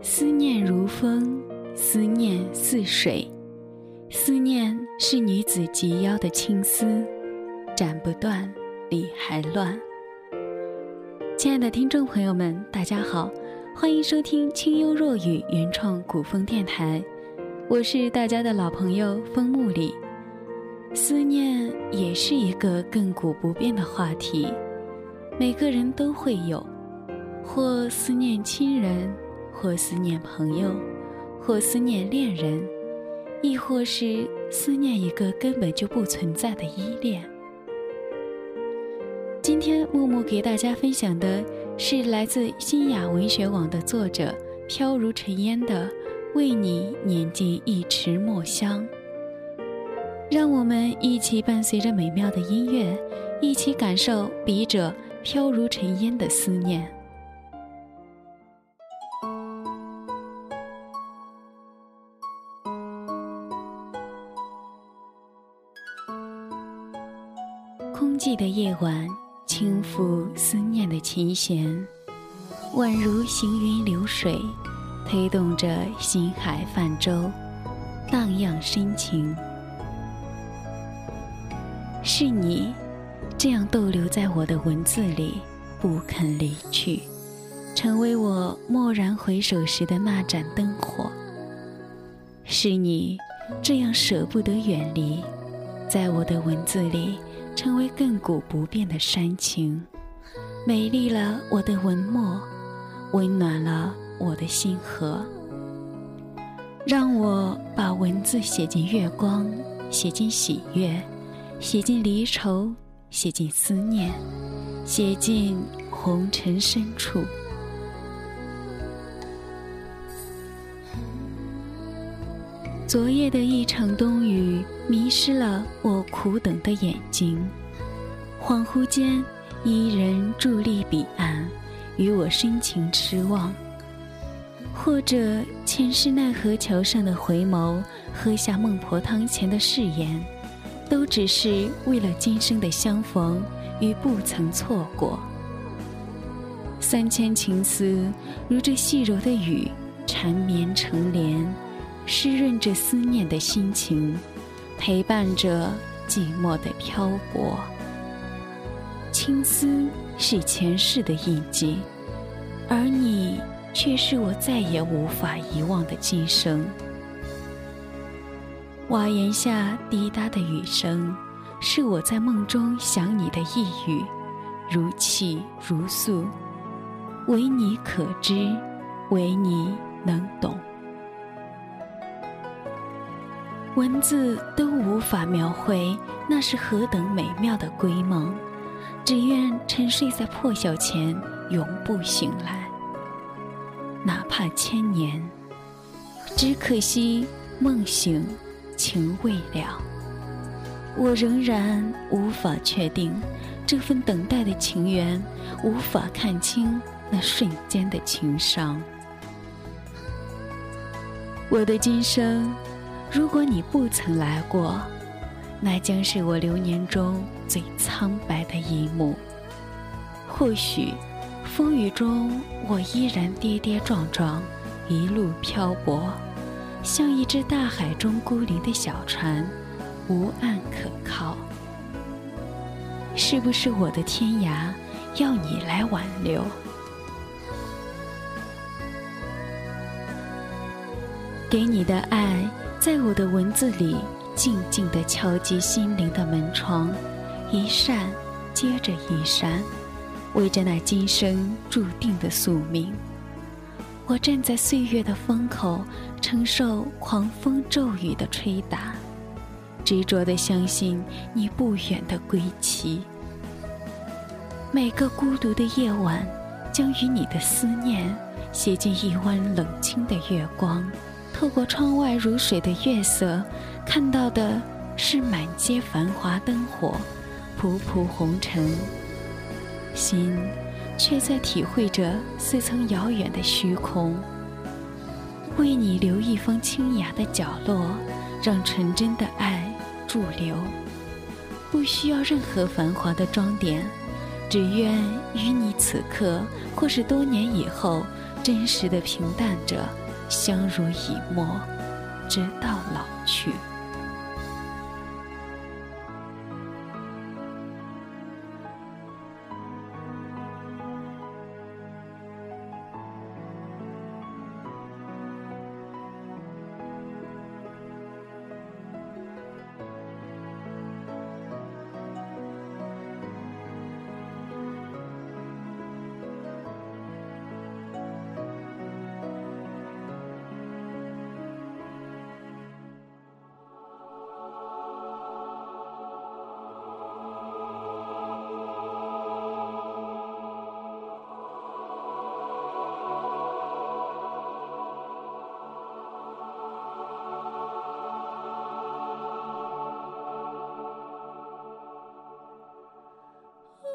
思念如风，思念似水，思念是女子及腰的青丝，斩不断，理还乱。亲爱的听众朋友们，大家好，欢迎收听清幽若雨原创古风电台，我是大家的老朋友风木里。思念也是一个亘古不变的话题，每个人都会有，或思念亲人，或思念朋友，或思念恋人，亦或是思念一个根本就不存在的依恋。今天木木给大家分享的是来自新雅文学网的作者飘如尘烟的《为你碾尽一池墨香》，让我们一起伴随着美妙的音乐，一起感受笔者飘如尘烟的思念。空寂的夜晚，轻抚思念的琴弦，宛如行云流水，推动着心海泛舟，荡漾深情。是你这样逗留在我的文字里，不肯离去，成为我蓦然回首时的那盏灯火。是你这样舍不得远离，在我的文字里成为亘古不变的煽情，美丽了我的文墨，温暖了我的心河，让我把文字写进月光，写进喜悦，写进离愁，写进思念，写进红尘深处。昨夜的一场冬雨迷失了我苦等的眼睛，恍惚间伊人伫立彼岸，与我深情痴望，或者前世奈何桥上的回眸，喝下孟婆汤前的誓言，都只是为了今生的相逢与不曾错过。3千情思如这细柔的雨，缠绵成帘，湿润着思念的心情，陪伴着寂寞的漂泊。青丝是前世的印记，而你却是我再也无法遗忘的今生。瓦檐下滴答的雨声，是我在梦中想你的呓语，如泣如诉，唯你可知，唯你能懂。文字都无法描绘那是何等美妙的归梦，只愿沉睡在破晓前，永不醒来，哪怕千年。只可惜梦醒情未了，我仍然无法确定这份等待的情缘，无法看清那瞬间的情伤。我的今生，如果你不曾来过，那将是我流年中最苍白的一幕。或许风雨中我依然跌跌撞撞，一路漂泊，像一只大海中孤零的小船，无岸可靠。是不是我的天涯要你来挽留？给你的爱在我的文字里静静地敲击心灵的门窗，一扇接着一扇，为着那今生注定的宿命。我站在岁月的风口，承受狂风骤雨的吹打，执着地相信你不远的归期。每个孤独的夜晚，将与你的思念写进一弯冷清的月光，透过窗外如水的月色，看到的是满街繁华灯火，仆仆红尘，心却在体会着似曾遥远的虚空。为你留一方清雅的角落，让纯真的爱驻留。不需要任何繁华的装点，只愿与你此刻或是多年以后，真实的平淡着，相濡以沫，直到老去。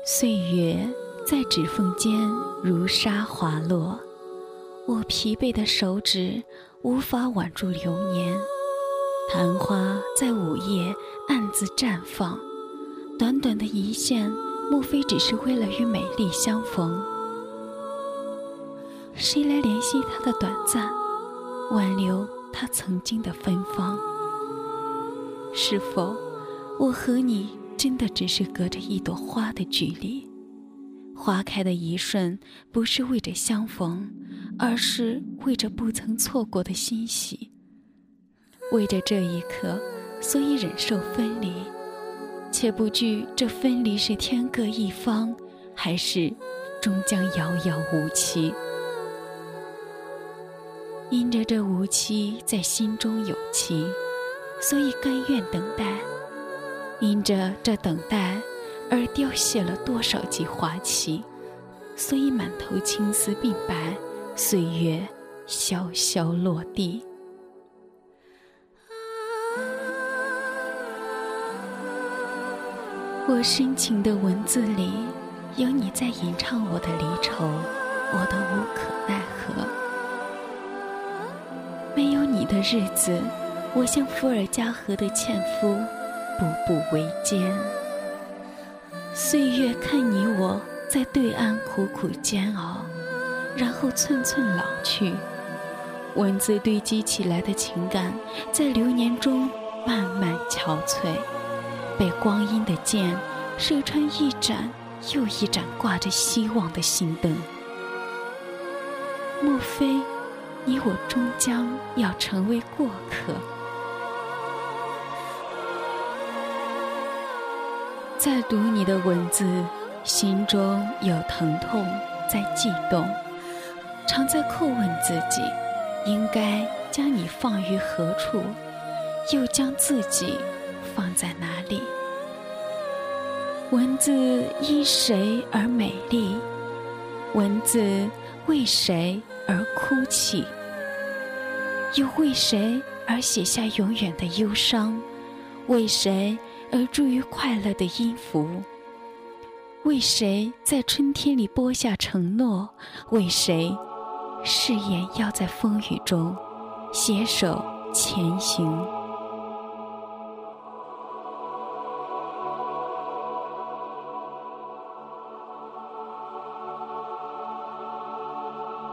岁月在指缝间如沙滑落，我疲惫的手指无法挽住流年。昙花在午夜暗自绽放，短短的一线，莫非只是为了与美丽相逢？谁来怜惜它的短暂，挽留它曾经的芬芳？是否我和你真的只是隔着一朵花的距离，花开的一瞬，不是为着相逢，而是为着不曾错过的欣喜。为着这一刻，所以忍受分离，且不惧这分离是天各一方，还是终将遥遥无期。因着这无期在心中有期，所以甘愿等待。因着这等待而凋谢了多少季花期，所以满头青丝鬓白，岁月萧萧落地。我深情的文字里，有你在吟唱我的离愁，我的无可奈何。没有你的日子，我像伏尔加河的纤夫，步步维艰。岁月看你我在对岸苦苦煎熬，然后寸寸老去。文字堆积起来的情感，在流年中慢慢憔悴，被光阴的箭射穿一盏又一盏挂着希望的心灯。莫非你我终将要成为过客？在读你的文字，心中有疼痛在悸动，常在叩问自己，应该将你放于何处，又将自己放在哪里？文字因谁而美丽？文字为谁而哭泣？又为谁而写下永远的忧伤？为谁而注于快乐的音符？为谁在春天里播下承诺？为谁誓言要在风雨中携手前行？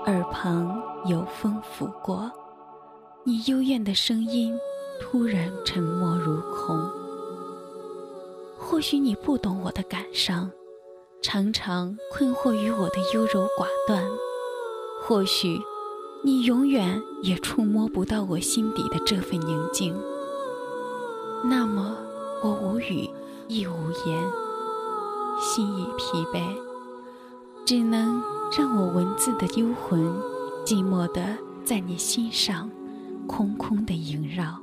耳旁有风拂过，你幽怨的声音突然沉默如空。或许你不懂我的感伤，常常困惑于我的优柔寡断。或许你永远也触摸不到我心底的这份宁静。那么我无语亦无言，心已疲惫，只能让我文字的幽魂寂寞地在你心上空空地萦绕。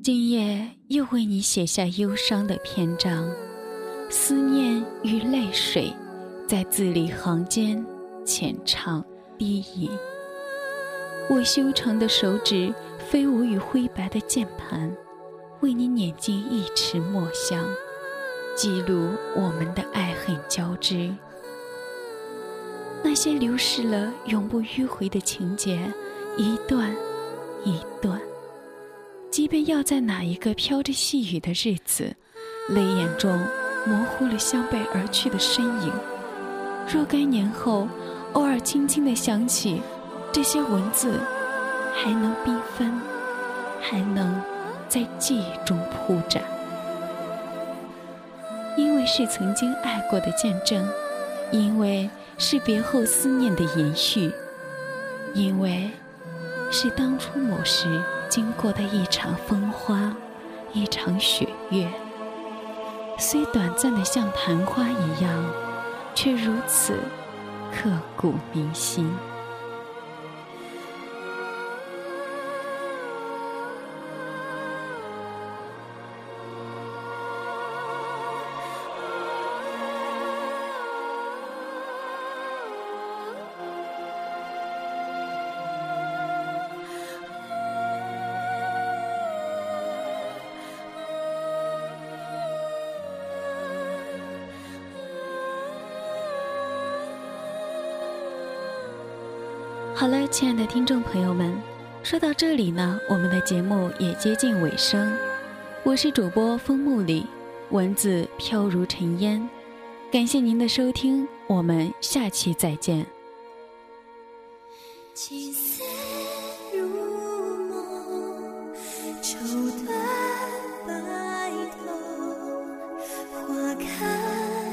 今夜又为你写下忧伤的篇章，思念与泪水在字里行间浅唱低吟。我修长的手指飞舞于灰白的键盘，为你碾进一池墨香，记录我们的爱恨交织，那些流逝了永不迂回的情节，一段一段，即便要在哪一个飘着细雨的日子，泪眼中模糊了相背而去的身影。若干年后，偶尔轻轻地想起这些文字，还能缤纷，还能在记忆中铺展。因为是曾经爱过的见证，因为是别后思念的延续，因为是当初某时经过的一场风花一场雪月，虽短暂的像昙花一样，却如此刻骨铭心。好了，亲爱的听众朋友们，说到这里呢，我们的节目也接近尾声。我是主播风木里，文字飘如尘烟。感谢您的收听，我们下期再见。琴瑟如梦，绸缎白头，花开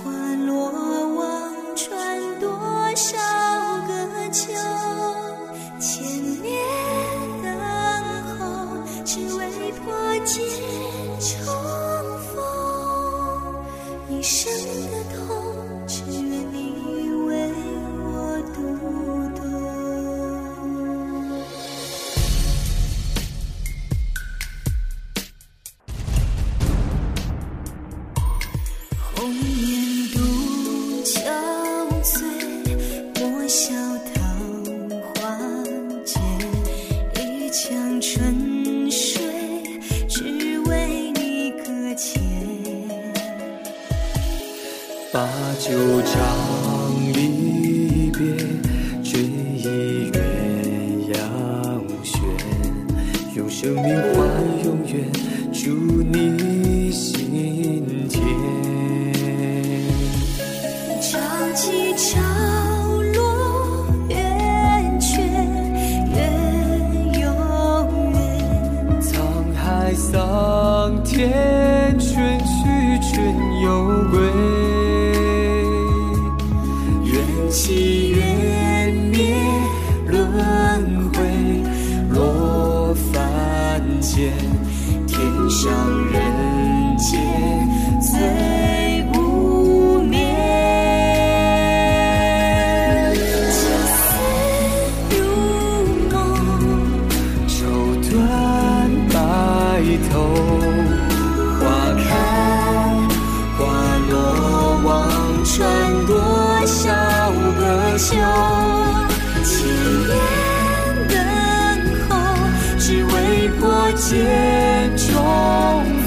花落，望穿多少秋，千年等候，只为破茧重逢。一生的痛，只愿你为我读懂。红颜独憔悴，莫笑春水，只为你搁浅。把酒唱离别，追忆鸳鸯雪，用生命换永远，祝你心甜。潮起潮桑田，春去春又归。缘起缘灭，轮回落凡间，天上人间最无眠。琴瑟如梦，绸缎头，花开花落，望穿多少个秋，千年等候，只为破茧重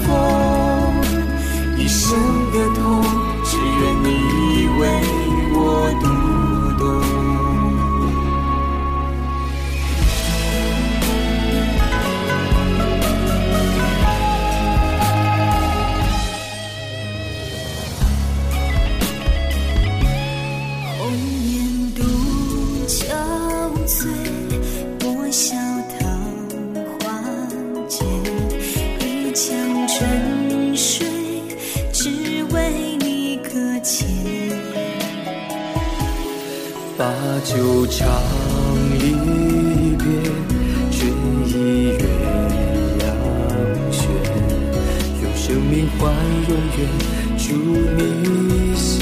逢。一生的痛，只愿你为我读懂。把酒唱离别，追忆鸳鸯雪，用生命换永远，祝你心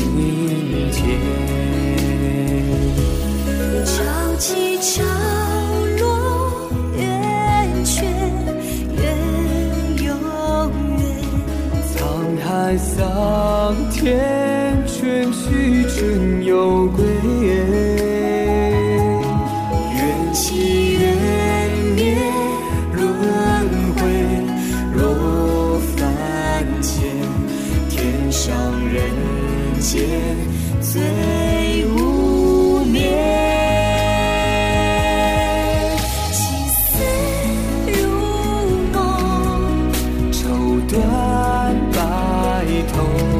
甜。潮起潮落，缘缺缘永远，沧海桑田，春去春又归。缘起缘灭，轮回落凡间，天上人间最无。头。